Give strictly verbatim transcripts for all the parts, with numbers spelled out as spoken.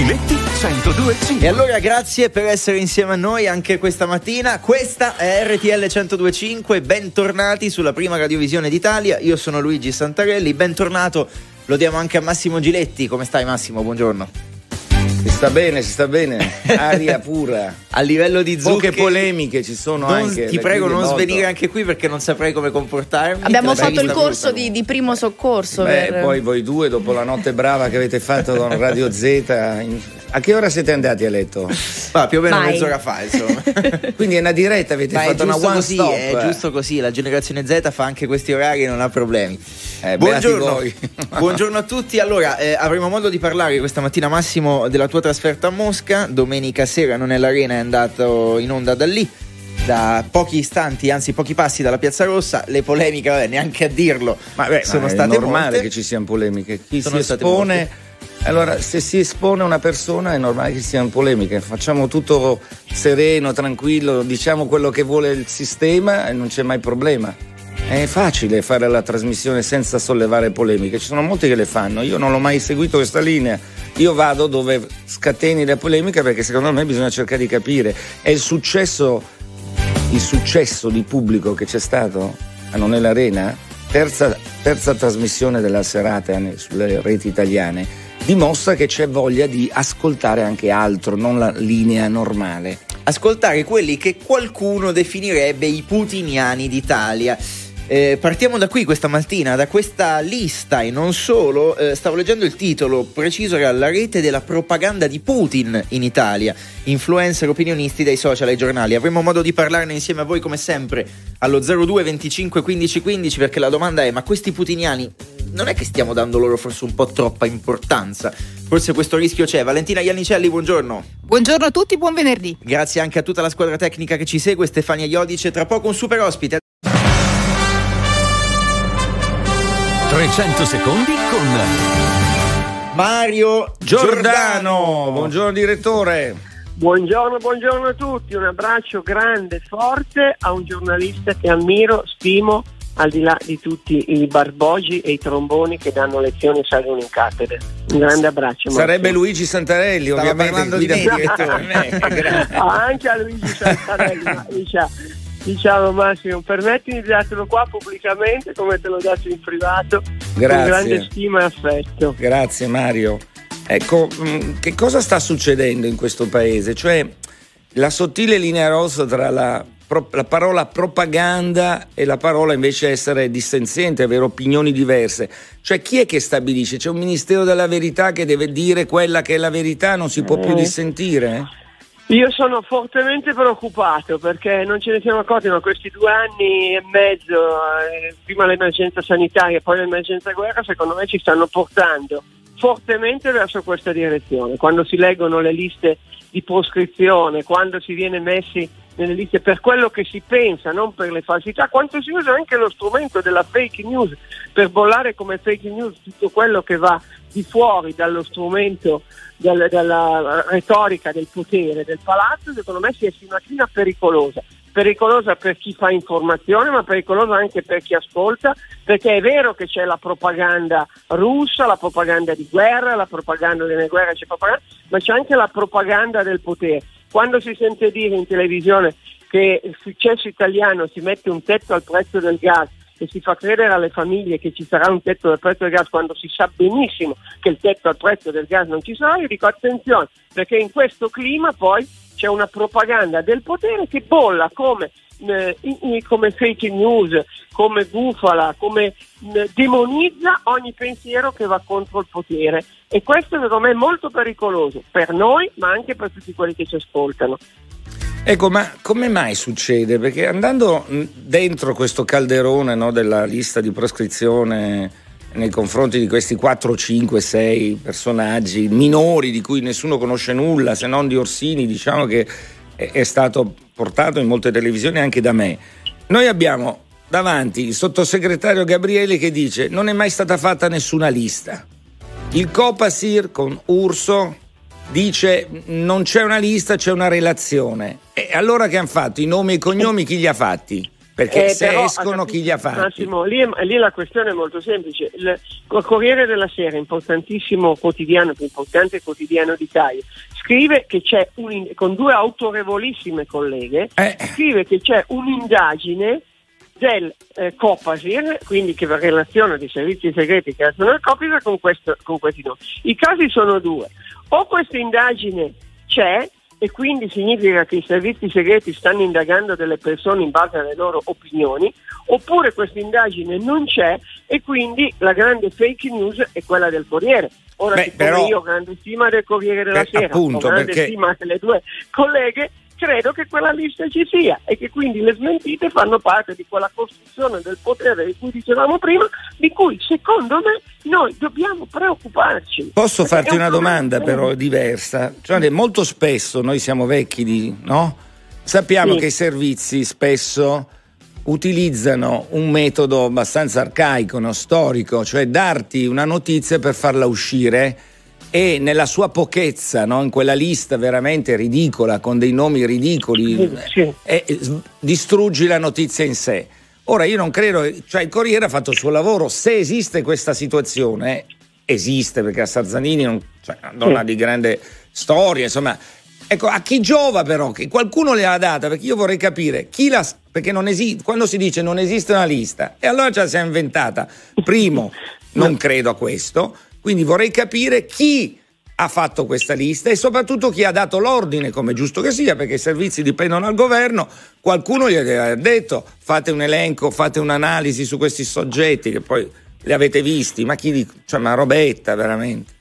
Giletti centodue e cinque. E allora grazie per essere insieme a noi anche questa mattina. Questa è R T L centodue e cinque, bentornati sulla prima radiovisione d'Italia. Io sono Luigi Santarelli, bentornato. Lo diamo anche a Massimo Giletti. Come stai Massimo? Buongiorno. Si sta bene, si sta bene, aria pura. A livello di zucche, poche polemiche ci sono non, anche. Ti prego non molto. Svenire anche qui perché non saprei come comportarmi. Abbiamo fatto il corso di, di primo soccorso. Beh, per... poi voi due dopo la notte brava che avete fatto con Radio Z, in... a che ora siete andati a letto? Ma più o meno Mai. mezz'ora fa, insomma. Quindi è una diretta, avete Ma fatto una one così, stop. È giusto così, la generazione Z fa anche questi orari e non ha problemi. Eh, buongiorno. Buongiorno a tutti. Allora, eh, avremo modo di parlare questa mattina, Massimo, della tua trasferta a Mosca. Domenica sera Non è l'Arena è andato in onda da lì, da pochi istanti, anzi pochi passi dalla Piazza Rossa. Le polemiche, vabbè, neanche a dirlo, ma beh, sono ma state molte. È normale molte. Che ci siano polemiche. Chi sono si espone molte. Allora, se si espone una persona è normale che siano polemiche. Facciamo tutto sereno, tranquillo, diciamo quello che vuole il sistema e non c'è mai problema. È facile fare la trasmissione senza sollevare polemiche, ci sono molti che le fanno. Io non l'ho mai seguito questa linea, io vado dove scateni la polemica perché secondo me bisogna cercare di capire. È il successo, il successo di pubblico che c'è stato a Non è l'Arena, terza, terza trasmissione della serata sulle reti italiane, dimostra che c'è voglia di ascoltare anche altro, non la linea normale. Ascoltare quelli che qualcuno definirebbe i putiniani d'Italia. Eh, partiamo da qui questa mattina, da questa lista e non solo. Eh, stavo leggendo il titolo, preciso era La rete della propaganda di Putin in Italia, influencer opinionisti dai social ai giornali. Avremo modo di parlarne insieme a voi come sempre allo zero due venticinque quindici quindici, perché la domanda è: ma questi putiniani non è che stiamo dando loro forse un po' troppa importanza? Forse questo rischio c'è. Valentina Iannicelli, buongiorno. Buongiorno a tutti, buon venerdì. Grazie anche a tutta la squadra tecnica che ci segue, Stefania Iodice, tra poco un super ospite. trecento secondi con Mario Giordano. Giordano. Buongiorno direttore. Buongiorno, buongiorno a tutti. Un abbraccio grande e forte a un giornalista che ammiro, stimo, al di là di tutti i barbogi e i tromboni che danno lezioni e salgono in cattedra. Un grande abbraccio. Sarebbe Marco. Luigi Santarelli, ovviamente. Stava parlando di me. Anche a Luigi Santarelli, ma diciamo. Diciamo Massimo, permettimi di dartelo qua pubblicamente come te l'ho dato in privato. Grazie. Con grande stima e affetto. Grazie Mario. Ecco, che cosa sta succedendo in questo paese? Cioè la sottile linea rossa tra la, la parola propaganda e la parola invece essere dissenziente, avere opinioni diverse. Cioè chi è che stabilisce? C'è un ministero della verità che deve dire quella che è la verità, non si può eh. più dissentire? Io sono fortemente preoccupato perché non ce ne siamo accorti, ma questi due anni e mezzo, eh, prima l'emergenza sanitaria e poi l'emergenza guerra, secondo me ci stanno portando fortemente verso questa direzione. Quando si leggono le liste di proscrizione, quando si viene messi nelle liste per quello che si pensa, non per le falsità, quanto si usa anche lo strumento della fake news per bollare come fake news tutto quello che va di fuori dallo strumento, dalla, dalla retorica del potere, del palazzo, secondo me si è una china pericolosa, pericolosa per chi fa informazione ma pericolosa anche per chi ascolta, perché è vero che c'è la propaganda russa, la propaganda di guerra, la propaganda delle guerre, c'è propaganda, ma c'è anche la propaganda del potere. Quando si sente dire in televisione che il successo italiano si mette un tetto al prezzo del gas e si fa credere alle famiglie che ci sarà un tetto al prezzo del gas quando si sa benissimo che il tetto al prezzo del gas non ci sarà, io dico attenzione, perché in questo clima poi c'è una propaganda del potere che bolla come, eh, come fake news, come bufala, come eh, demonizza ogni pensiero che va contro il potere, e questo secondo me è molto pericoloso per noi ma anche per tutti quelli che ci ascoltano. Ecco, ma come mai succede? Perché andando dentro questo calderone, no, della lista di proscrizione nei confronti di questi quattro, cinque, sei personaggi minori di cui nessuno conosce nulla, se non di Orsini, diciamo che è stato portato in molte televisioni anche da me, noi abbiamo davanti il sottosegretario Gabriele che dice non è mai stata fatta nessuna lista, il Copasir con Urso dice non c'è una lista, c'è una relazione. E allora che hanno fatto? I nomi e i cognomi chi li ha fatti? Perché eh, se però, escono, capito, chi li ha fatti? Massimo, lì, lì la questione è molto semplice. Il Corriere della Sera, importantissimo quotidiano, più importante quotidiano d'Italia, scrive che c'è un, con due autorevolissime colleghe, eh. scrive che c'è un'indagine del eh, Copasir, quindi che relaziona dei servizi segreti che sono il Copasir con, questo, con questi nomi. I casi sono due: o questa indagine c'è, e quindi significa che i servizi segreti stanno indagando delle persone in base alle loro opinioni, oppure questa indagine non c'è e quindi la grande fake news è quella del Corriere. Ora, Beh, siccome però, io ho grande stima del Corriere della per, Sera, appunto, ho grande perché... stima delle due colleghe, credo che quella lista ci sia e che quindi le smentite fanno parte di quella costruzione del potere di cui dicevamo prima, di cui secondo me noi dobbiamo preoccuparci. Posso farti una domanda però diversa? Cioè, molto spesso noi siamo vecchi di, no? Sappiamo sì. che i servizi spesso utilizzano un metodo abbastanza arcaico, no? Storico, cioè darti una notizia per farla uscire e nella sua pochezza, no? In quella lista veramente ridicola con dei nomi ridicoli sì. eh, eh, distruggi la notizia in sé. Ora io non credo, cioè il Corriere ha fatto il suo lavoro, se esiste questa situazione, esiste perché a Sarzanini non, cioè, una donna di grande storia, insomma, ecco, a chi giova però, che qualcuno le ha data, perché io vorrei capire chi la, perché non esiste, quando si dice non esiste una lista e allora ce la si è inventata, primo non credo a questo, quindi vorrei capire chi ha fatto questa lista e soprattutto chi ha dato l'ordine, come giusto che sia, perché i servizi dipendono dal governo, qualcuno gli ha detto fate un elenco, fate un'analisi su questi soggetti che poi li avete visti, ma chi, cioè una robetta veramente.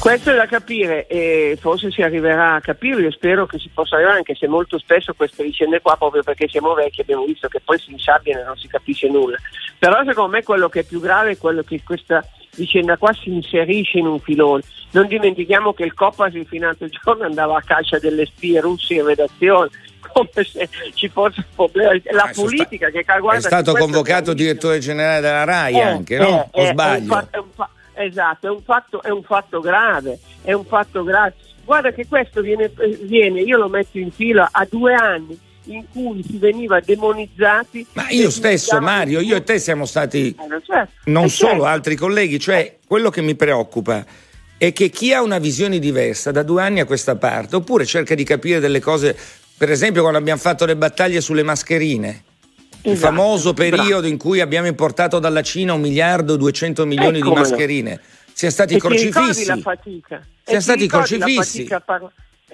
Questo è da capire e forse si arriverà a capirlo, io spero che si possa arrivare, anche se molto spesso queste vicende qua, proprio perché siamo vecchi, abbiamo visto che poi si insabbiano e non si capisce nulla. Però secondo me quello che è più grave è quello che questa vicenda qua si inserisce in un filone. Non dimentichiamo che il Copasir fino all'altro giorno andava a caccia delle spie russe in redazione, come se ci fosse un problema. La ah, politica sta... che guarda, è stato convocato è direttore generale della RAI, eh, anche, eh, no? Eh, o sbaglio? È un fa- è un fa- esatto, è un fatto, è un fatto grave, è un fatto grave. Guarda che questo viene, viene io lo metto in fila a due anni in cui si veniva demonizzati. Ma io stesso, Mario, io e te siamo stati, non solo altri colleghi, cioè quello che mi preoccupa è che chi ha una visione diversa da due anni a questa parte, oppure cerca di capire delle cose, per esempio quando abbiamo fatto le battaglie sulle mascherine, il esatto, famoso periodo bravo. in cui abbiamo importato dalla Cina un miliardo e duecento milioni Eccolo. di mascherine, siamo stati e crocifissi, la fatica. siamo e stati crocifissi.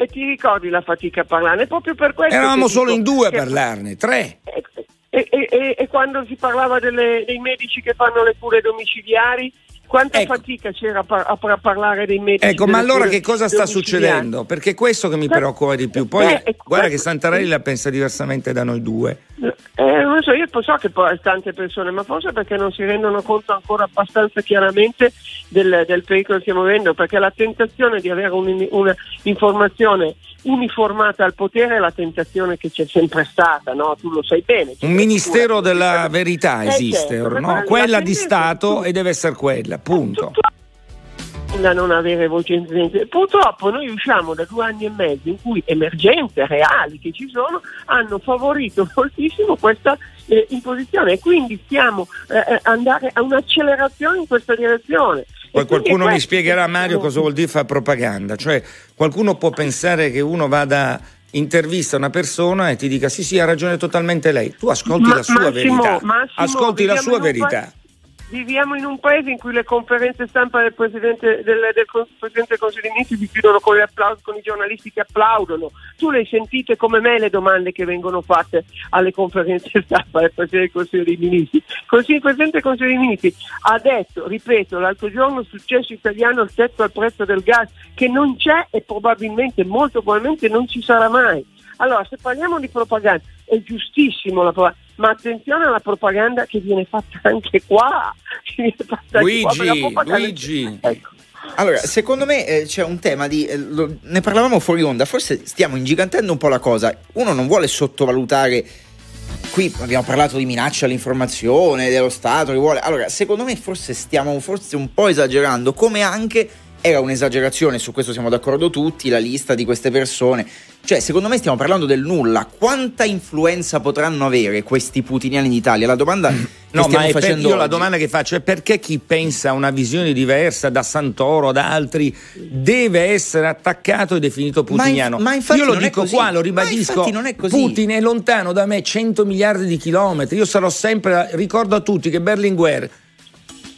E ti ricordi la fatica a parlarne? Proprio per questo eravamo solo in due a parlarne, tre. E, e, e, e quando si parlava delle, dei medici che fanno le cure domiciliari, quanta ecco. fatica c'era a, par- a parlare dei medici? Ecco, ma allora che cosa sta succedendo? Perché questo che mi preoccupa di più. Poi eh, ecco, guarda che Santarelli la pensa diversamente da noi due. Eh, non so, io so che tante persone, ma forse perché non si rendono conto ancora abbastanza chiaramente del, del pericolo che stiamo vivendo, perché la tentazione di avere un'informazione uniformata al potere è la tentazione che c'è sempre stata, no? Tu lo sai bene. Un ministero della verità esiste, or, no? Quella di Stato e deve essere quella, punto. Da non avere voce in presenza. Purtroppo noi usciamo da due anni e mezzo in cui emergenze reali che ci sono hanno favorito moltissimo questa eh, imposizione e quindi stiamo eh, andare a un'accelerazione in questa direzione. Poi qualcuno questo... mi spiegherà, Mario, cosa vuol dire fare propaganda, cioè qualcuno può pensare che uno vada intervista una persona e ti dica sì sì ha ragione totalmente lei, tu ascolti Ma, la sua Massimo, verità Massimo, ascolti la sua verità. Viviamo in un paese in cui le conferenze stampa del Presidente del, del Presidente del Consiglio dei Ministri si chiudono con gli applausi, con i giornalisti che applaudono. Tu le sentite come me le domande che vengono fatte alle conferenze stampa del Presidente del Consiglio dei Ministri. Il Presidente del Consiglio dei Ministri ha detto, ripeto, l'altro giorno successo italiano il tetto al prezzo del gas, che non c'è e probabilmente, molto probabilmente non ci sarà mai. Allora, se parliamo di propaganda, è giustissimo la propaganda, ma attenzione alla propaganda che viene fatta anche qua. Viene fatta Luigi, qua Luigi. Che... Ecco. Allora, secondo me eh, c'è un tema di... Eh, lo, ne parlavamo fuori onda, forse stiamo ingigantendo un po' la cosa. Uno non vuole sottovalutare... Qui abbiamo parlato di minaccia all'informazione, dello Stato che vuole... Allora, secondo me forse stiamo forse un po' esagerando, come anche era un'esagerazione, su questo siamo d'accordo tutti, la lista di queste persone, cioè secondo me stiamo parlando del nulla. Quanta influenza potranno avere questi putiniani in Italia? La domanda che no, stiamo ma facendo per, io oggi. La domanda che faccio è: perché chi pensa a una visione diversa da Santoro, da altri, deve essere attaccato e definito putiniano? Ma inf- ma io lo dico qua, lo ribadisco, non è così. Putin è lontano da me cento miliardi di chilometri, io sarò sempre, ricordo a tutti che Berlinguer,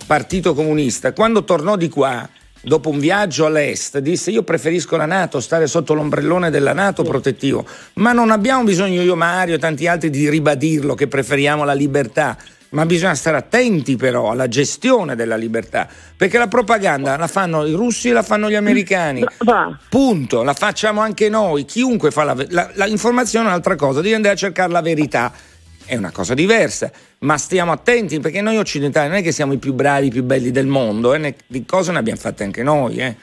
partito comunista, quando tornò di qua dopo un viaggio all'est disse: io preferisco la NATO, stare sotto l'ombrellone della NATO protettivo, ma non abbiamo bisogno, io, Mario e tanti altri, di ribadirlo che preferiamo la libertà, ma bisogna stare attenti però alla gestione della libertà, perché la propaganda la fanno i russi e la fanno gli americani, punto, la facciamo anche noi, chiunque fa la, la, la informazione è un'altra cosa, devi andare a cercare la verità, è una cosa diversa, ma stiamo attenti, perché noi occidentali non è che siamo i più bravi, i più belli del mondo, eh? Ne, di cose ne abbiamo fatte anche noi, eh.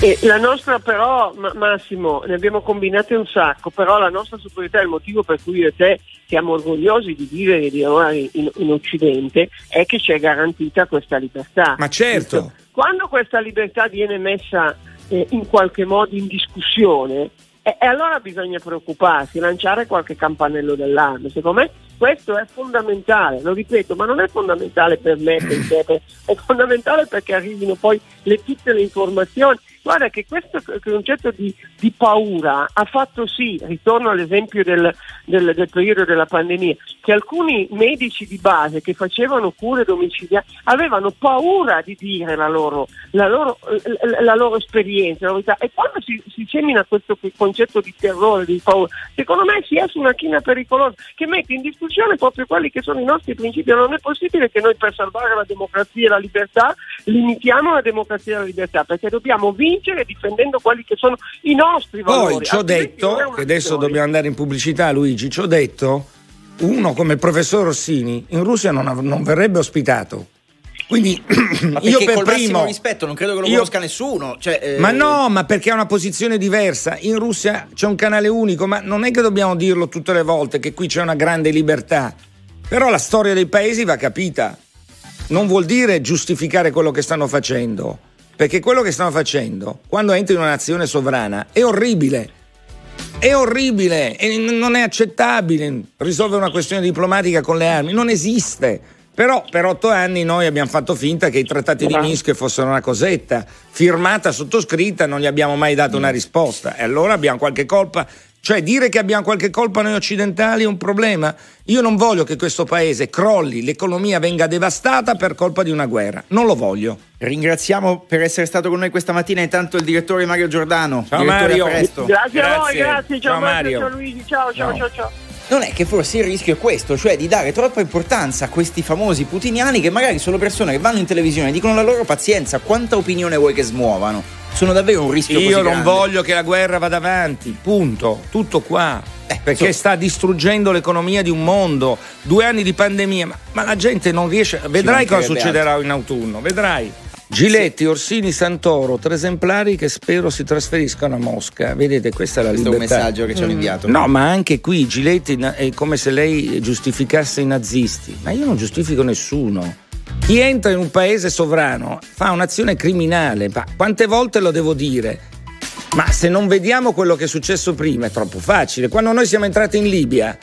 E la nostra però, Massimo, ne abbiamo combinate un sacco, però la nostra superiorità, il motivo per cui io e te siamo orgogliosi di vivere e di lavorare in, in Occidente, è che c'è garantita questa libertà. Ma certo! Quando questa libertà viene messa eh, in qualche modo in discussione, e allora bisogna preoccuparsi, lanciare qualche campanello d'allarme. Secondo me questo è fondamentale, lo ripeto, ma non è fondamentale per me, per te, è fondamentale perché arrivino poi le, tutte le informazioni. Guarda che questo concetto di, di paura ha fatto sì, ritorno all'esempio del, del, del periodo della pandemia, che alcuni medici di base che facevano cure domiciliari avevano paura di dire la loro, la loro, la loro esperienza, la verità. E quando si, si semina questo concetto di terrore, di paura, secondo me si è su una china pericolosa che mette in discussione proprio quelli che sono i nostri principi. Non è possibile che noi, per salvare la democrazia e la libertà, limitiamo la democrazia e la libertà, perché dobbiamo vincere difendendo quelli che sono i nostri valori. Poi ci ho detto, che adesso dobbiamo andare in pubblicità, Luigi, ci ho detto, uno come il professor Orsini in Russia non, av- non verrebbe ospitato, quindi io per col primo rispetto non credo che lo io, conosca nessuno, cioè, eh... ma no, ma perché ha una posizione diversa. In Russia c'è un canale unico, ma non è che dobbiamo dirlo tutte le volte che qui c'è una grande libertà, però la storia dei paesi va capita, non vuol dire giustificare quello che stanno facendo, perché quello che stanno facendo quando entri in una nazione sovrana è orribile, è orribile, e non è accettabile risolvere una questione diplomatica con le armi, non esiste. Però per otto anni noi abbiamo fatto finta che i trattati di Minsk fossero una cosetta firmata, sottoscritta, non gli abbiamo mai dato una risposta, e allora abbiamo qualche colpa. Cioè, dire che abbiamo qualche colpa noi occidentali è un problema. Io non voglio che questo paese crolli, l'economia venga devastata per colpa di una guerra, non lo voglio. Ringraziamo per essere stato con noi questa mattina intanto il direttore Mario Giordano. Ciao Mario, a presto. Grazie, grazie a voi, grazie, ciao, ciao Mario, ciao Luigi, ciao ciao no. ciao ciao. Non è che forse il rischio è questo, cioè di dare troppa importanza a questi famosi putiniani, che magari sono persone che vanno in televisione e dicono la loro pazienza, quanta opinione vuoi che smuovano? Sono davvero un rischio io così grande. Io non voglio che la guerra vada avanti, punto, tutto qua, eh, perché so. sta distruggendo l'economia di un mondo, due anni di pandemia, ma, ma la gente non riesce, vedrai cosa succederà altro. In autunno, vedrai. Giletti, Orsini, Santoro, tre esemplari che spero si trasferiscano a Mosca. Vedete, questa è la Questo libertà. Questo è un messaggio che ci hanno inviato. No, ma anche qui Giletti è come se lei giustificasse i nazisti, ma io non giustifico nessuno. Chi entra in un paese sovrano fa un'azione criminale, ma quante volte lo devo dire? Ma se non vediamo quello che è successo prima è troppo facile. Quando noi siamo entrati in Libia,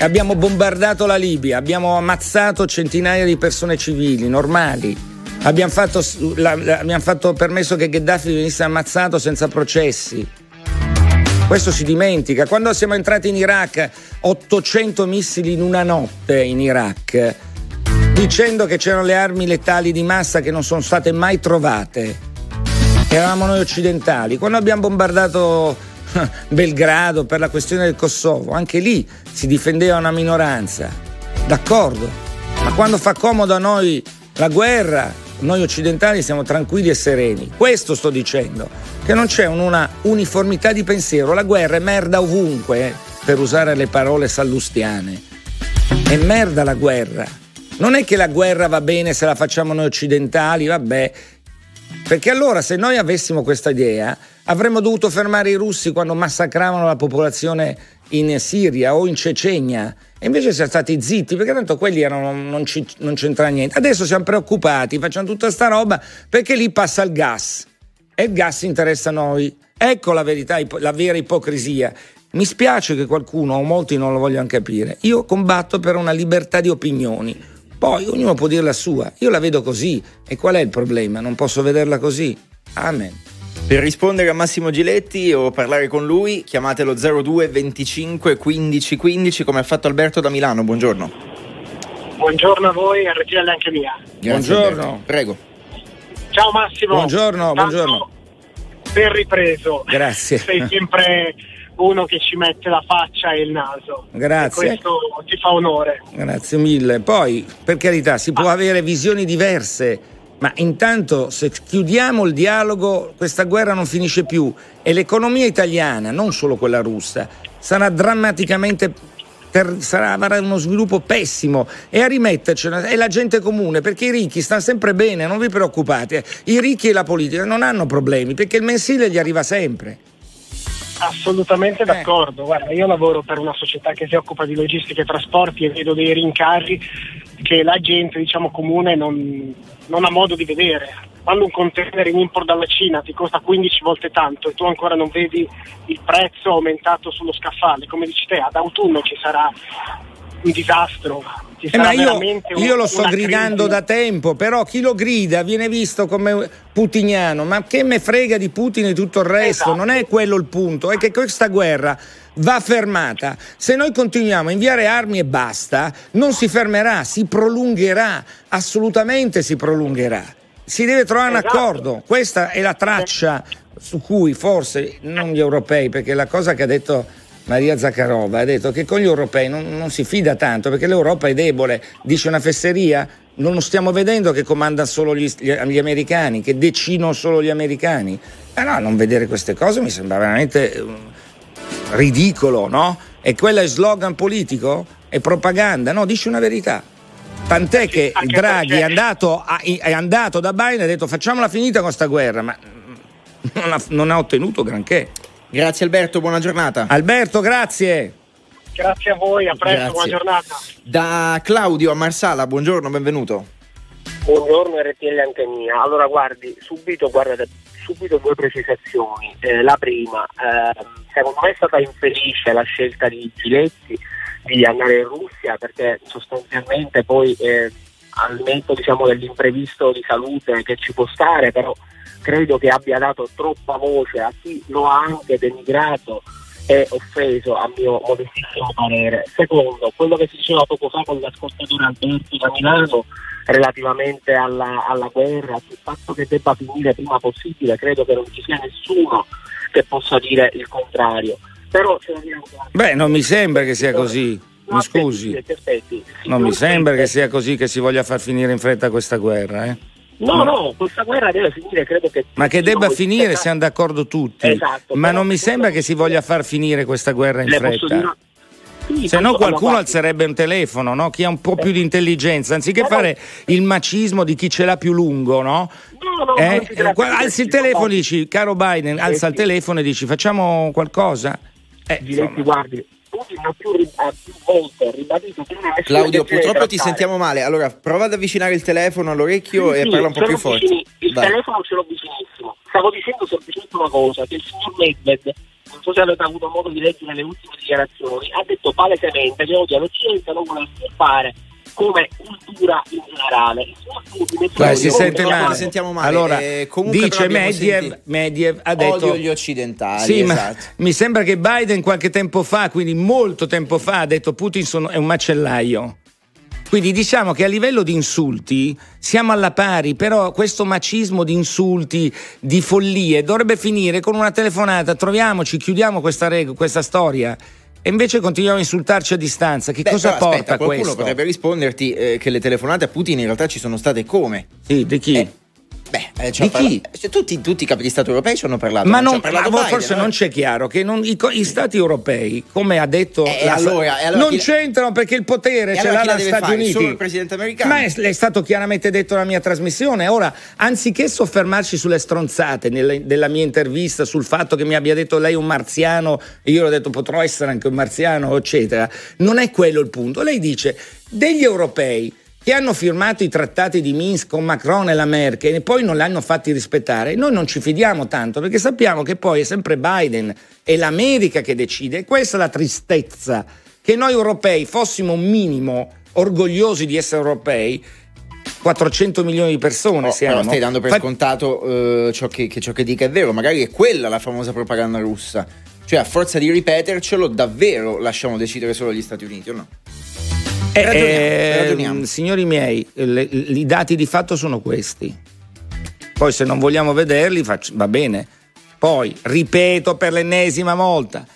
abbiamo bombardato la Libia, abbiamo ammazzato centinaia di persone civili, normali. Abbiamo fatto, la, la, abbiamo fatto permesso che Gheddafi venisse ammazzato senza processi. Questo si dimentica. Quando siamo entrati in Iraq, ottocento missili in una notte in Iraq, dicendo che c'erano le armi letali di massa che non sono state mai trovate. Eravamo noi occidentali. Quando abbiamo bombardato Belgrado per la questione del Kosovo, anche lì si difendeva una minoranza. D'accordo. Ma quando fa comodo a noi la guerra, noi occidentali siamo tranquilli e sereni. Questo sto dicendo, che non c'è una uniformità di pensiero. La guerra è merda ovunque, eh, per usare le parole sallustiane. È merda la guerra. Non è che la guerra va bene se la facciamo noi occidentali, vabbè. Perché allora, se noi avessimo questa idea, avremmo dovuto fermare i russi quando massacravano la popolazione in Siria o in Cecenia, E invece siamo stati zitti, perché tanto quelli erano, non, ci, non c'entra niente. Adesso siamo preoccupati, facciamo tutta sta roba perché lì passa il gas e il gas interessa a noi. Ecco la verità, la vera ipocrisia. Mi spiace che qualcuno, o molti non lo vogliono capire, io combatto per una libertà di opinioni, poi ognuno può dire la sua, io la vedo così, e qual è il problema? Non posso vederla così. Amen. Per rispondere a Massimo Giletti o parlare con lui chiamatelo zero due venticinque quindici quindici, come ha fatto Alberto da Milano. Buongiorno. Buongiorno a voi, a R T L anche mia. Grazie. Buongiorno. Alberto. Prego. Ciao Massimo. Buongiorno, tanto buongiorno. Ben ripreso. Grazie. Sei sempre uno che ci mette la faccia e il naso. Grazie. E questo ti fa onore. Grazie mille. Poi, per carità, si può ah. avere visioni diverse, ma intanto se chiudiamo il dialogo questa guerra non finisce più e l'economia italiana, non solo quella russa, sarà drammaticamente ter- sarà, avrà uno sviluppo pessimo, e a rimettercela è la gente comune, perché i ricchi stanno sempre bene, non vi preoccupate, i ricchi e la politica non hanno problemi perché il mensile gli arriva sempre. Assolutamente d'accordo, eh. Guarda, io lavoro per una società che si occupa di logistica e trasporti e vedo dei rincari che la gente, diciamo, comune non, non ha modo di vedere. Quando un container in import dalla Cina ti costa quindici volte tanto e tu ancora non vedi il prezzo aumentato sullo scaffale, come dici te, ad autunno ci sarà un disastro. Ci eh sarà ma io, un, io lo sto gridando crisi. Da tempo, però chi lo grida viene visto come putiniano, ma che me frega di Putin e tutto il resto, esatto. Non è quello il punto, è che questa guerra va fermata. Se noi continuiamo a inviare armi e basta, non si fermerà, si prolungherà, assolutamente si prolungherà. Si deve trovare esatto. un accordo, questa è la traccia su cui forse non gli europei, perché la cosa che ha detto Maria Zakharova, ha detto che con gli europei non, non si fida tanto perché l'Europa è debole, dice una fesseria, non stiamo vedendo che comandano solo gli, gli americani, che decidono solo gli americani. Ma no, non vedere queste cose mi sembra veramente ridicolo, no? E quello è slogan politico? È propaganda? No, dici una verità. Tant'è che Draghi è andato, a, è andato da Biden e ha detto facciamola finita con questa guerra, ma non ha, non ha ottenuto granché. Grazie Alberto, buona giornata. Alberto, grazie. Grazie a voi, a presto, grazie. Buona giornata. Da Claudio a Marsala, buongiorno, benvenuto. Buongiorno R T L anche mia. Allora guardi, subito guardate subito due precisazioni. Eh, la prima, eh, secondo me è stata infelice la scelta di Giletti di andare in Russia, perché sostanzialmente poi eh, al netto, diciamo, dell'imprevisto di salute che ci può stare, però credo che abbia dato troppa voce a chi lo ha anche denigrato e offeso, a mio modestissimo parere. Secondo, quello che si diceva poco fa con l'ascoltatore Alberti da Milano relativamente alla, alla guerra, sul fatto che debba finire prima possibile, credo che non ci sia nessuno che possa dire il contrario. Però ce Beh, non mi sembra che sia così. No, mi scusi. Aspetti, aspetti. Non mi sembra che sia così che si voglia far finire in fretta questa guerra, eh? No, no, no, questa guerra deve finire, credo che... Ma che debba no, finire, esatto. Siamo d'accordo tutti. Esatto. Ma non mi sembra che si voglia far finire questa guerra in Le fretta. Sì, se no qualcuno alzerebbe un telefono, no? Chi ha un po' più di intelligenza, anziché fare il macismo di chi ce l'ha più lungo, no? No, no, eh? eh, alzi il telefono e dici, caro Biden, alza il telefono e dici facciamo qualcosa. Eh, Giletti, guardi, Putin ha più, rib- più volte ribadito che non è Claudio, purtroppo ti sentiamo male. Allora prova ad avvicinare il telefono all'orecchio, sì, e sì, parla un po' più forte. Il Vai. Telefono ce l'ho vicinissimo. Stavo dicendo semplicemente una cosa, che il signor Medvedev, non so se avete avuto modo di leggere le ultime dichiarazioni, ha detto palesemente che odia l'Occidente, non vuole fare come cultura in generale. Beh, si sente male. Sentiamo male. Allora, eh, dice Medvedev, Medvedev ha detto odio gli occidentali. Sì, esatto. Ma mi sembra che Biden qualche tempo fa, quindi molto tempo fa, ha detto Putin sono, è un macellaio. Quindi diciamo che a livello di insulti siamo alla pari, però questo macismo di insulti, di follie, dovrebbe finire con una telefonata, troviamoci, chiudiamo questa, reg- questa storia. E invece continuiamo a insultarci a distanza. Che Beh, cosa porta aspetta, qualcuno questo? Qualcuno potrebbe risponderti eh, che le telefonate a Putin in realtà ci sono state come? Sì, di chi? Eh, Beh, Eh, cioè di parla... chi? Cioè, tutti, tutti i capi di Stato europei ci hanno parlato. Ma non, non parlato ma Biden, forse eh? non c'è chiaro che non, i, i Stati europei, come ha detto, eh, la, allora, allora, non c'entrano perché il potere ce allora l'ha la Stati fare? Uniti. Solo il presidente americano. Ma è, è stato chiaramente detto nella mia trasmissione. Ora, anziché soffermarci sulle stronzate nelle, della mia intervista, sul fatto che mi abbia detto lei un marziano, io l'ho detto potrò essere anche un marziano, eccetera, non è quello il punto. Lei dice degli europei che hanno firmato i trattati di Minsk con Macron e la Merkel e poi non li hanno fatti rispettare, noi non ci fidiamo tanto perché sappiamo che poi è sempre Biden e l'America che decide. Questa è la tristezza, che noi europei fossimo un minimo orgogliosi di essere europei. Quattrocento milioni di persone oh, siamo. Però stai dando per Fa... scontato eh, ciò, che, che, ciò che dica è vero, magari è quella la famosa propaganda russa, cioè a forza di ripetercelo davvero lasciamo decidere solo gli Stati Uniti o no? Eh, ragioniamo, ragioniamo. Eh, signori miei, i dati di fatto sono questi, poi se non vogliamo vederli faccio, va bene. Poi ripeto per l'ennesima volta,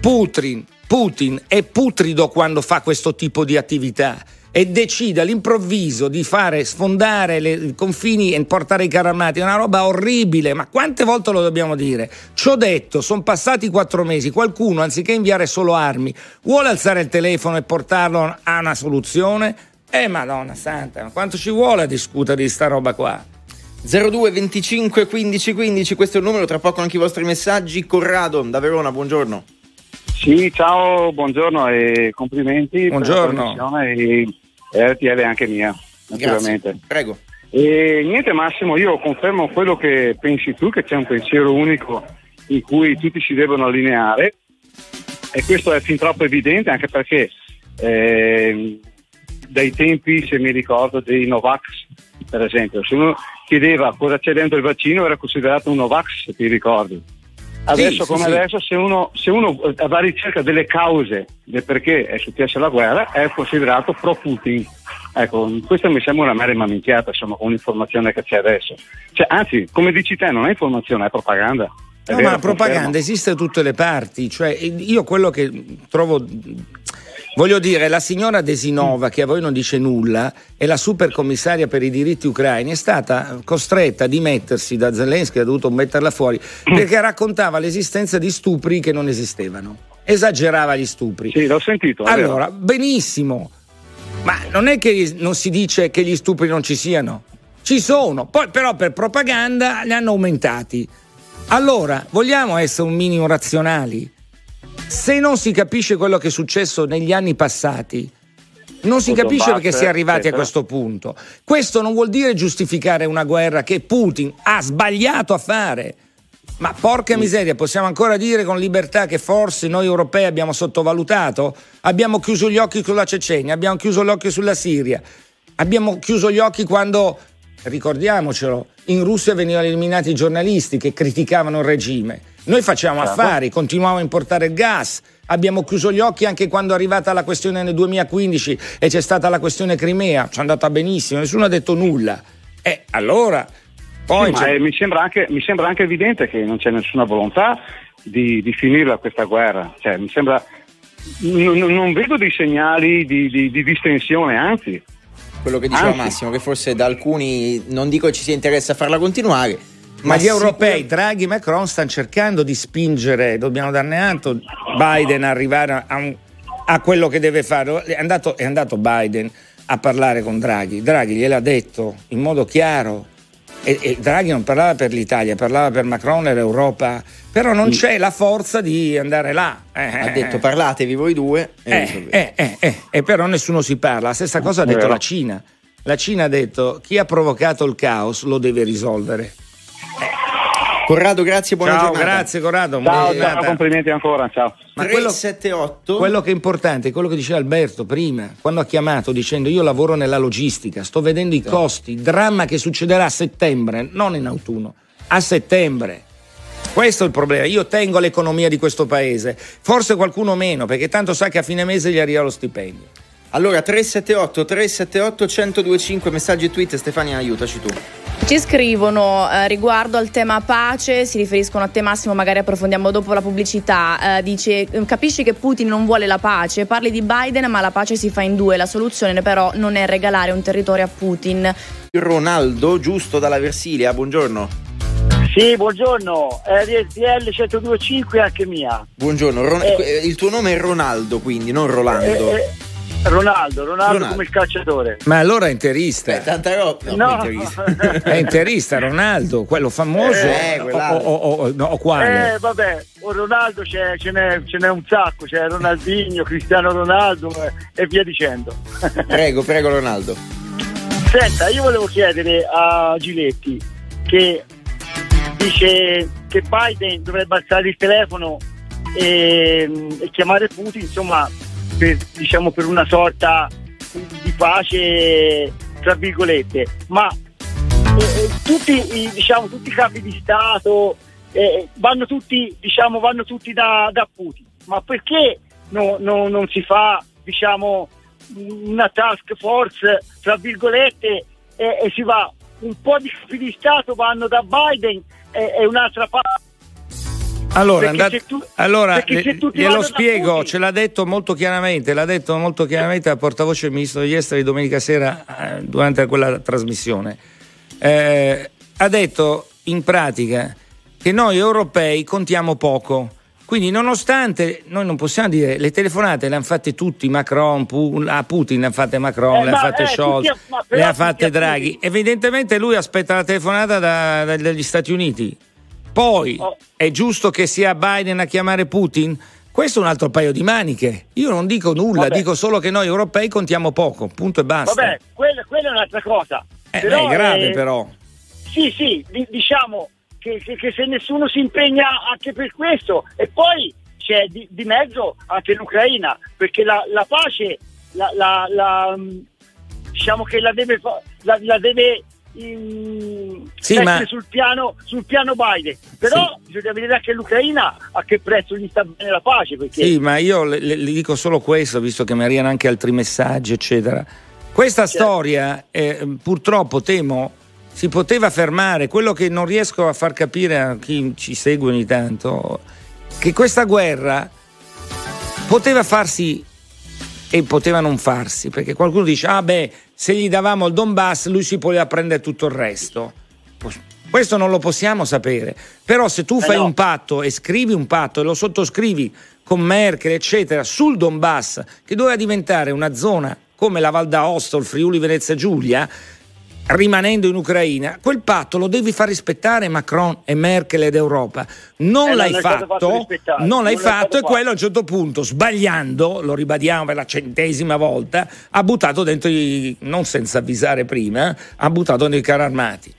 Putin, Putin è putrido quando fa questo tipo di attività e decide all'improvviso di fare sfondare le, i confini e portare i carri armati, è una roba orribile, ma quante volte lo dobbiamo dire? Ci ho detto, sono passati quattro mesi, qualcuno anziché inviare solo armi vuole alzare il telefono e portarlo a una soluzione? Eh madonna santa, ma quanto ci vuole a discutere di sta roba qua? zero due venticinque quindici quindici, questo è il numero, tra poco anche i vostri messaggi. Corrado da Verona, buongiorno. Sì, ciao, buongiorno e complimenti. Buongiorno. Per la R T L è anche mia, naturalmente. Grazie, prego. E niente Massimo, io confermo quello che pensi tu, che c'è un pensiero unico in cui tutti si devono allineare, e questo è fin troppo evidente, anche perché eh, dai tempi, se mi ricordo, dei Novax, per esempio, se uno chiedeva cosa c'è dentro il vaccino era considerato un Novax, se ti ricordi. Adesso sì, come sì, adesso sì. se uno se uno va a ricerca delle cause del perché è successa la guerra è considerato pro Putin. Ecco, questa mi sembra una mera minchiata, insomma, con l'informazione che c'è adesso. Cioè, anzi, come dici te, non è informazione, è propaganda. È no, vero, ma la propaganda confermo. Esiste da tutte le parti. Cioè, io quello che trovo, voglio dire, la signora Desinova, che a voi non dice nulla, è la supercommissaria per i diritti ucraini, è stata costretta a dimettersi da Zelensky, ha dovuto metterla fuori, perché raccontava l'esistenza di stupri che non esistevano. Esagerava gli stupri. Sì, l'ho sentito. Allora, benissimo, ma non è che non si dice che gli stupri non ci siano? Ci sono, poi però per propaganda li hanno aumentati. Allora, vogliamo essere un minimo razionali? Se non si capisce quello che è successo negli anni passati, non si capisce perché si è arrivati a questo punto. Questo non vuol dire giustificare una guerra che Putin ha sbagliato a fare, ma porca miseria, possiamo ancora dire con libertà che forse noi europei abbiamo sottovalutato? Abbiamo chiuso gli occhi sulla Cecenia, abbiamo chiuso l'occhio sulla Siria, abbiamo chiuso gli occhi quando, ricordiamocelo, in Russia venivano eliminati i giornalisti che criticavano il regime. Noi facciamo affari, continuiamo a importare il gas, abbiamo chiuso gli occhi anche quando è arrivata la questione nel duemilaquindici e c'è stata la questione Crimea, ci è andata benissimo, nessuno ha detto nulla. E allora poi sì, ma, eh, mi sembra anche, mi sembra anche evidente che non c'è nessuna volontà di, di finirla questa guerra, cioè mi sembra n- non vedo dei segnali di, di, di distensione, anzi quello che diceva anzi. Massimo, che forse da alcuni, non dico che ci sia interesse a farla continuare, ma gli europei, Draghi e Macron, stanno cercando di spingere, dobbiamo darne atto, Biden a arrivare a, un, a quello che deve fare. È andato, è andato Biden a parlare con Draghi, Draghi gliel'ha detto in modo chiaro, e, e Draghi non parlava per l'Italia, parlava per Macron e l'Europa, però non c'è la forza di andare là. Eh, ha detto parlatevi voi due e, eh, eh, eh, eh, però nessuno si parla. La stessa cosa ha detto la Cina, la Cina ha detto chi ha provocato il caos lo deve risolvere. Corrado, grazie, buona ciao, giornata. Grazie Corrado, ciao, ciao, complimenti ancora, ciao. Ma quello, tre sette otto quello che è importante è quello che diceva Alberto prima, quando ha chiamato dicendo io lavoro nella logistica, sto vedendo i costi, il dramma che succederà a settembre, non in autunno, a settembre. Questo è il problema, io tengo l'economia di questo paese, forse qualcuno meno, perché tanto sa che a fine mese gli arriva lo stipendio. Allora tre sette otto tre sette otto uno zero due cinque, messaggi e tweet. Stefania, aiutaci tu. Ci scrivono eh, riguardo al tema pace, si riferiscono a te Massimo, magari approfondiamo dopo la pubblicità. Eh, dice capisci che Putin non vuole la pace, parli di Biden ma la pace si fa in due, la soluzione però non è regalare un territorio a Putin. Ronaldo, giusto, dalla Versilia. Buongiorno. Sì, buongiorno, R T L centodue e cinque anche mia. Buongiorno, Ron- eh, il tuo nome è Ronaldo, quindi, non Rolando. Eh, eh, Ronaldo, Ronaldo, Ronaldo come il calciatore. Ma allora è interista. Eh, tanta roba. No, no. Interista. È interista Ronaldo, quello famoso. Eh, o, o, o, no, o quale? Eh, vabbè, o Ronaldo c'è, ce, n'è, ce n'è un sacco, c'è Ronaldinho, Cristiano Ronaldo eh, e via dicendo. Prego, prego Ronaldo. Senta, io volevo chiedere a Giletti che... dice che Biden dovrebbe alzare il telefono e, e chiamare Putin, insomma, per, diciamo, per una sorta di pace tra virgolette, ma eh, tutti i diciamo tutti i capi di Stato eh, vanno tutti diciamo vanno tutti da, da Putin, ma perché no, no, non si fa diciamo una task force tra virgolette e, e si va un po' di capi di Stato vanno da Biden è un'altra parte. Allora, andate, se tu, allora se glielo spiego, ce l'ha detto molto chiaramente, l'ha detto molto chiaramente la portavoce del ministro degli esteri domenica sera eh, durante quella trasmissione. Eh, ha detto in pratica che noi europei contiamo poco. Quindi, nonostante noi non possiamo dire le telefonate le hanno fatte tutti Macron, Putin, a Putin le hanno fatte Macron, eh, le hanno fatte eh, Scholz, ha, le ha fatte Draghi. Evidentemente lui aspetta la telefonata da, da, dagli Stati Uniti. Poi oh. È giusto che sia Biden a chiamare Putin? Questo è un altro paio di maniche. Io non dico nulla, vabbè. Dico solo che noi europei contiamo poco, punto e basta. Vabbè, quella, quella è un'altra cosa. Eh, però, è grave eh, però. Sì, sì, d- diciamo... Che, che, che se nessuno si impegna anche per questo, e poi c'è di, di mezzo anche l'Ucraina, perché la, la pace la, la, la, diciamo che la deve la, la deve um, sì, essere ma... sul piano sul piano Biden, però sì. Bisogna vedere anche l'Ucraina a che prezzo gli sta bene la pace, perché... Sì, ma io le, le dico solo questo, visto che mi arrivano anche altri messaggi eccetera, questa certo. Storia eh, purtroppo temo si poteva fermare. Quello che non riesco a far capire a chi ci segue ogni tanto, che questa guerra poteva farsi e poteva non farsi, perché qualcuno dice ah beh, se gli davamo il Donbass lui si poteva prendere tutto il resto. Questo non lo possiamo sapere, però se tu eh fai no. un patto e scrivi un patto e lo sottoscrivi con Merkel eccetera sul Donbass, che doveva diventare una zona come la Val d'Aosta o il Friuli Venezia Giulia rimanendo in Ucraina, quel patto lo devi far rispettare Macron e Merkel ed Europa. Non eh, l'hai non fatto, fatto non, non l'hai fatto e fatto. Quello a un certo punto, sbagliando, lo ribadiamo per la centesima volta, ha buttato dentro i, non senza avvisare prima, ha buttato dentro i carri armati.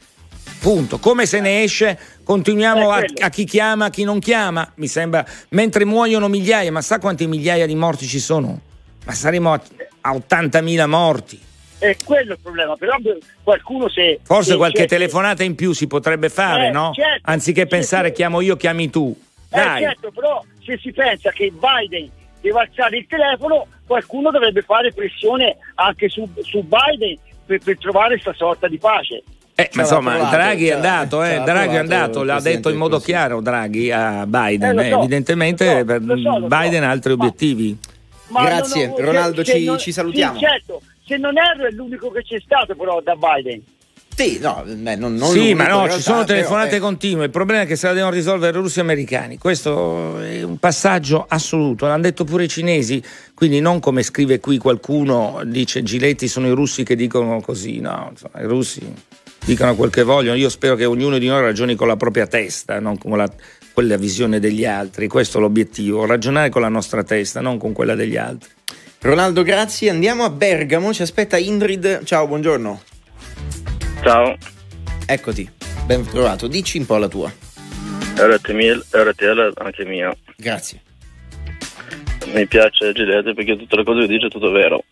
Punto. Come se ne esce? Continuiamo eh, a, a chi chiama, a chi non chiama, mi sembra, mentre muoiono migliaia, ma sa quante migliaia di morti ci sono? Ma saremo a, a ottantamila morti. È quello il problema, però qualcuno se... Forse se, qualche certo. telefonata in più si potrebbe fare, eh, no? Certo, anziché certo. pensare chiamo io, chiami tu. Dai. Eh, certo, però se si pensa che Biden deve alzare il telefono, qualcuno dovrebbe fare pressione anche su, su Biden per, per trovare questa sorta di pace. Eh, ma insomma, provato, Draghi è andato, eh, Draghi è andato, l'ha detto in modo chiaro Draghi a Biden, eh, eh, so, evidentemente so, per lo so, lo Biden so. ha altri ma, obiettivi. Ma grazie, non, Ronaldo, se, ci, se non, ci salutiamo. Sì, certo. Se non erro è l'unico che c'è stato però da Biden. Sì, no, non, non sì ma no, realtà, ci sono telefonate però, eh. continue. Il problema è che se la devono risolvere i russi e americani. Questo è un passaggio assoluto. L'hanno detto pure i cinesi. Quindi non come scrive qui qualcuno, dice Giletti, sono i russi che dicono così. No, insomma, i russi dicono quel che vogliono. Io spero che ognuno di noi ragioni con la propria testa, non con la, quella visione degli altri. Questo è l'obiettivo, ragionare con la nostra testa, non con quella degli altri. Ronaldo, grazie. Andiamo a Bergamo, ci aspetta Ingrid. Ciao, buongiorno. Ciao. Eccoti, ben trovato. Dici un po' la tua. R T L anche mia. Grazie. Mi piace Giletti perché tutte le cose che dice è tutto vero.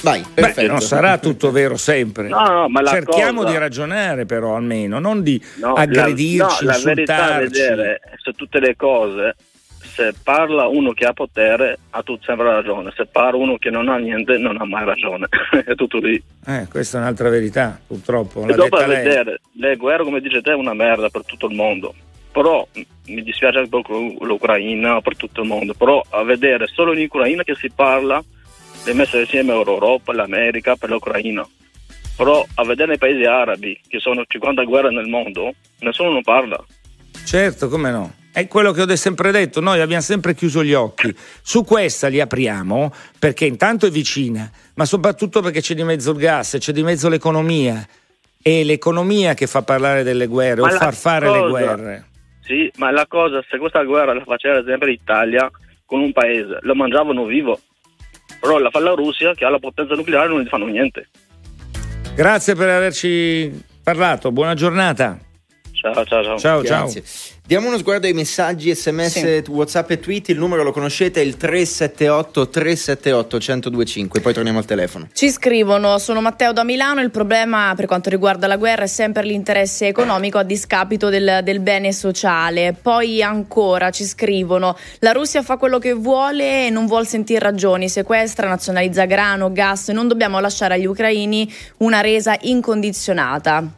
Vai, perfetto. Beh, non sarà tutto vero sempre. No, no, ma la cerchiamo cosa... di ragionare però almeno, non di no, aggredirci, la, no, insultarci. La verità è vedere su tutte le cose... Se parla uno che ha potere ha tutto sempre ragione, se parla uno che non ha niente non ha mai ragione. È tutto lì. Eh, questa è un'altra verità, purtroppo. E dopo a vedere, le guerre come dice te è una merda per tutto il mondo, però mi dispiace anche per l'Ucraina, per tutto il mondo, però a vedere solo in Ucraina che si parla di messa insieme Europa, l'America per l'Ucraina. però a vedere i paesi arabi, che sono cinquanta guerre nel mondo, nessuno ne parla. Certo, come no? È quello che ho sempre detto, noi abbiamo sempre chiuso gli occhi. Su questa li apriamo perché intanto è vicina, ma soprattutto perché c'è di mezzo il gas, c'è di mezzo l'economia. È l'economia che fa parlare delle guerre, ma o far fare cosa, le guerre. Sì, ma la cosa, se questa guerra la faceva sempre l'Italia con un paese, lo mangiavano vivo. Però la fa la Russia, che ha la potenza nucleare, non gli fanno niente. Grazie per averci parlato, buona giornata. Ciao, ciao, ciao. Ciao, grazie. Ciao. Diamo uno sguardo ai messaggi, sms, sì. WhatsApp e tweet. Il numero lo conoscete, è il tre sette otto tre sette otto uno zero due cinque. Poi torniamo al telefono. Ci scrivono: sono Matteo da Milano. Il problema per quanto riguarda la guerra è sempre l'interesse economico a discapito del, del bene sociale. Poi ancora ci scrivono: la Russia fa quello che vuole e non vuol sentire ragioni, sequestra, nazionalizza grano, gas. Non dobbiamo lasciare agli ucraini una resa incondizionata.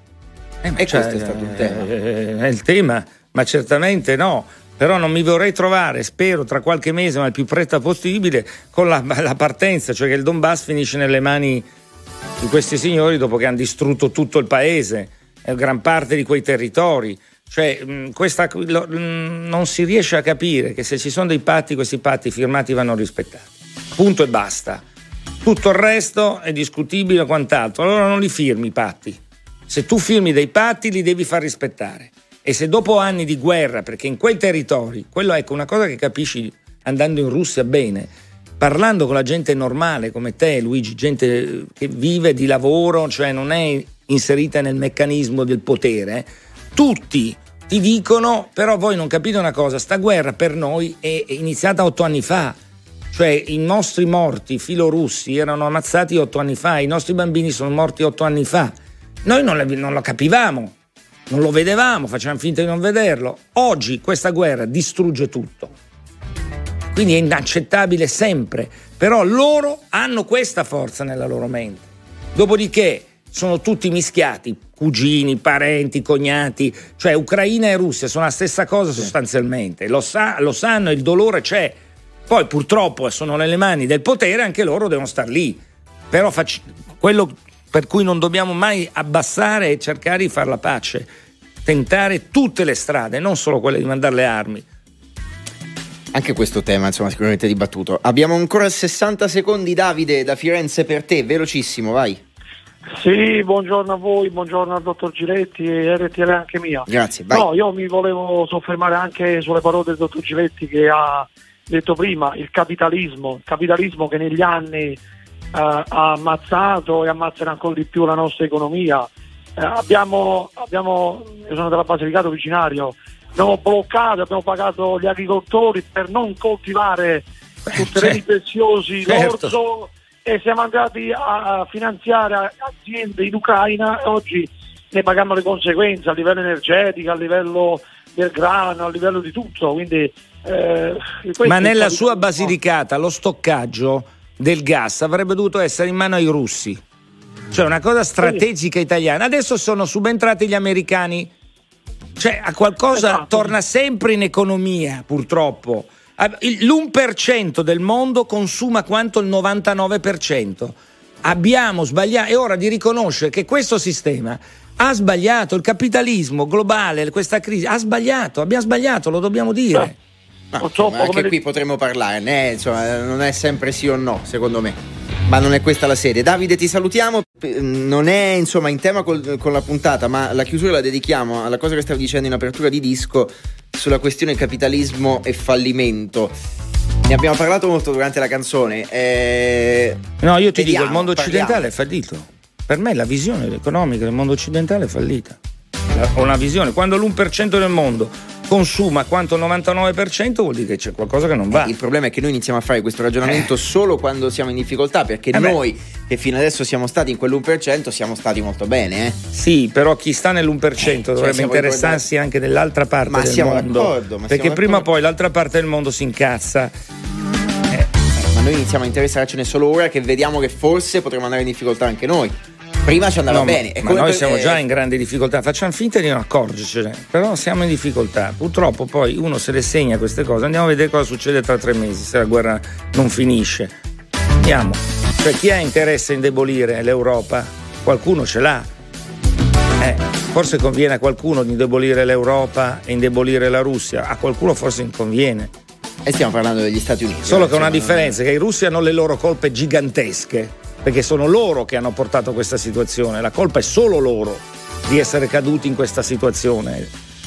Eh, e cioè, questo è stato il tema. Eh, è il tema. Ma certamente no, però non mi vorrei trovare, spero tra qualche mese, ma il più presto possibile, con la, la partenza, cioè che il Donbass finisce nelle mani di questi signori dopo che hanno distrutto tutto il paese, gran parte di quei territori. Cioè mh, questa, lo, mh, non si riesce a capire che se ci sono dei patti, questi patti firmati vanno rispettati, punto e basta. Tutto il resto è discutibile o quant'altro, allora non li firmi i patti. Se tu firmi dei patti li devi far rispettare. E se dopo anni di guerra, perché in quei territori, quello, ecco, una cosa che capisci andando in Russia bene, parlando con la gente normale come te, Luigi, gente che vive di lavoro, cioè non è inserita nel meccanismo del potere, tutti ti dicono: però voi non capite una cosa, sta guerra per noi è iniziata otto anni fa, cioè i nostri morti filorussi erano ammazzati otto anni fa, i nostri bambini sono morti otto anni fa, noi non, non lo capivamo, non lo vedevamo, facevamo finta di non vederlo. Oggi questa guerra distrugge tutto, quindi è inaccettabile sempre, però loro hanno questa forza nella loro mente, dopodiché sono tutti mischiati, cugini, parenti, cognati, cioè Ucraina e Russia sono la stessa cosa sostanzialmente, lo, sa, lo sanno, il dolore c'è, poi purtroppo sono nelle mani del potere, anche loro devono star lì, però fac- quello per cui non dobbiamo mai abbassare e cercare di far la pace, tentare tutte le strade, non solo quelle di mandare le armi. Anche questo tema, insomma, sicuramente dibattuto. Abbiamo ancora sessanta secondi, Davide, da Firenze per te, velocissimo, vai. Sì, buongiorno a voi, buongiorno al dottor Giletti e R T L anche mia. Grazie, vai. No, io mi volevo soffermare anche sulle parole del dottor Giletti che ha detto prima, il capitalismo, il capitalismo che negli anni Uh, ha ammazzato e ammazzerà ancora di più la nostra economia. Uh, abbiamo, abbiamo io sono della Basilicata originario, abbiamo bloccato, abbiamo pagato gli agricoltori per non coltivare i terreni preziosi, certo. L'orzo, e siamo andati a finanziare aziende in Ucraina e oggi ne paghiamo le conseguenze a livello energetico, a livello del grano, a livello di tutto. Quindi, eh, ma nella sua di... Basilicata lo stoccaggio del gas avrebbe dovuto essere in mano ai russi, cioè una cosa strategica italiana, adesso sono subentrati gli americani, cioè a qualcosa esatto. Torna sempre in economia, purtroppo l'uno per cento del mondo consuma quanto il novantanove per cento. Abbiamo sbagliato, è ora di riconoscere che questo sistema ha sbagliato, il capitalismo globale, questa crisi ha sbagliato, abbiamo sbagliato, lo dobbiamo dire, eh. No, insomma, anche qui potremmo parlarne, insomma, non è sempre sì o no, secondo me, ma non è questa la sede. Davide, ti salutiamo, non è insomma in tema col, con la puntata, ma la chiusura la dedichiamo alla cosa che stavi dicendo in apertura di disco sulla questione capitalismo e fallimento. Ne abbiamo parlato molto durante la canzone. Eh... No, io ti Vediamo, dico, il mondo occidentale parliamo. È fallito. Per me la visione economica del mondo occidentale è fallita. Ho una visione, quando l'uno per cento del mondo consuma quanto il novantanove per cento vuol dire che c'è qualcosa che non va. Eh, il problema è che noi iniziamo a fare questo ragionamento eh. solo quando siamo in difficoltà, perché eh noi beh. che fino adesso siamo stati in quell'uno per cento siamo stati molto bene. Eh. Sì, però chi sta nell'uno per cento eh, dovrebbe cioè interessarsi in anche dell'altra parte ma del siamo mondo. D'accordo, ma perché siamo prima o poi l'altra parte del mondo si incazza. Eh. Ma noi iniziamo a interessarcene solo ora che vediamo che forse potremo andare in difficoltà anche noi. Prima ci andava no, bene. Ma, ma noi siamo eh... già in grande difficoltà, facciamo finta di non accorgercene, però siamo in difficoltà. Purtroppo poi uno se le segna queste cose, andiamo a vedere cosa succede tra tre mesi, se la guerra non finisce. Andiamo. Cioè chi ha interesse a indebolire l'Europa? qualcuno ce l'ha. Eh, forse conviene a qualcuno di indebolire l'Europa e indebolire la Russia, a qualcuno forse inconviene. E stiamo parlando degli Stati Uniti. Solo eh, che una differenza è che i russi hanno le loro colpe gigantesche, perché sono loro che hanno portato questa situazione, la colpa è solo loro di essere caduti in questa situazione.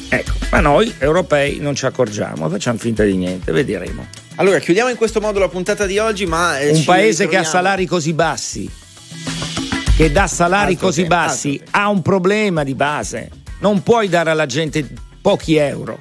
Ecco, ma noi europei non ci accorgiamo, facciamo finta di niente, vedremo. Allora, chiudiamo in questo modo la puntata di oggi, ma eh, un paese ritroviamo... che ha salari così bassi, che dà salari alto così tempo, bassi, ha un problema di base. Non puoi dare alla gente pochi euro.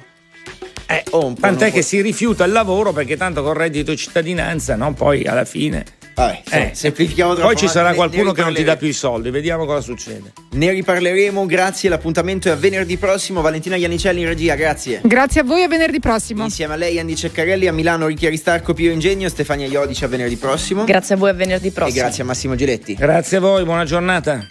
Eh, oh, tant'è che può... si rifiuta il lavoro perché tanto con reddito e cittadinanza, no? Poi alla fine. Ah, eh, semplifichiamo troppo. Poi ci sarà qualcuno che non ti dà più i soldi, vediamo cosa succede. Ne riparleremo, grazie, l'appuntamento è a venerdì prossimo. Valentina Iannicelli in regia, grazie. Grazie a voi, a venerdì prossimo. Insieme a lei Andy Ceccarelli, a Milano Ricchi Aristarco, Pio Ingegno, Stefania Iodice, a venerdì prossimo. Grazie a voi, a venerdì prossimo. E grazie a Massimo Giletti. Grazie a voi, buona giornata.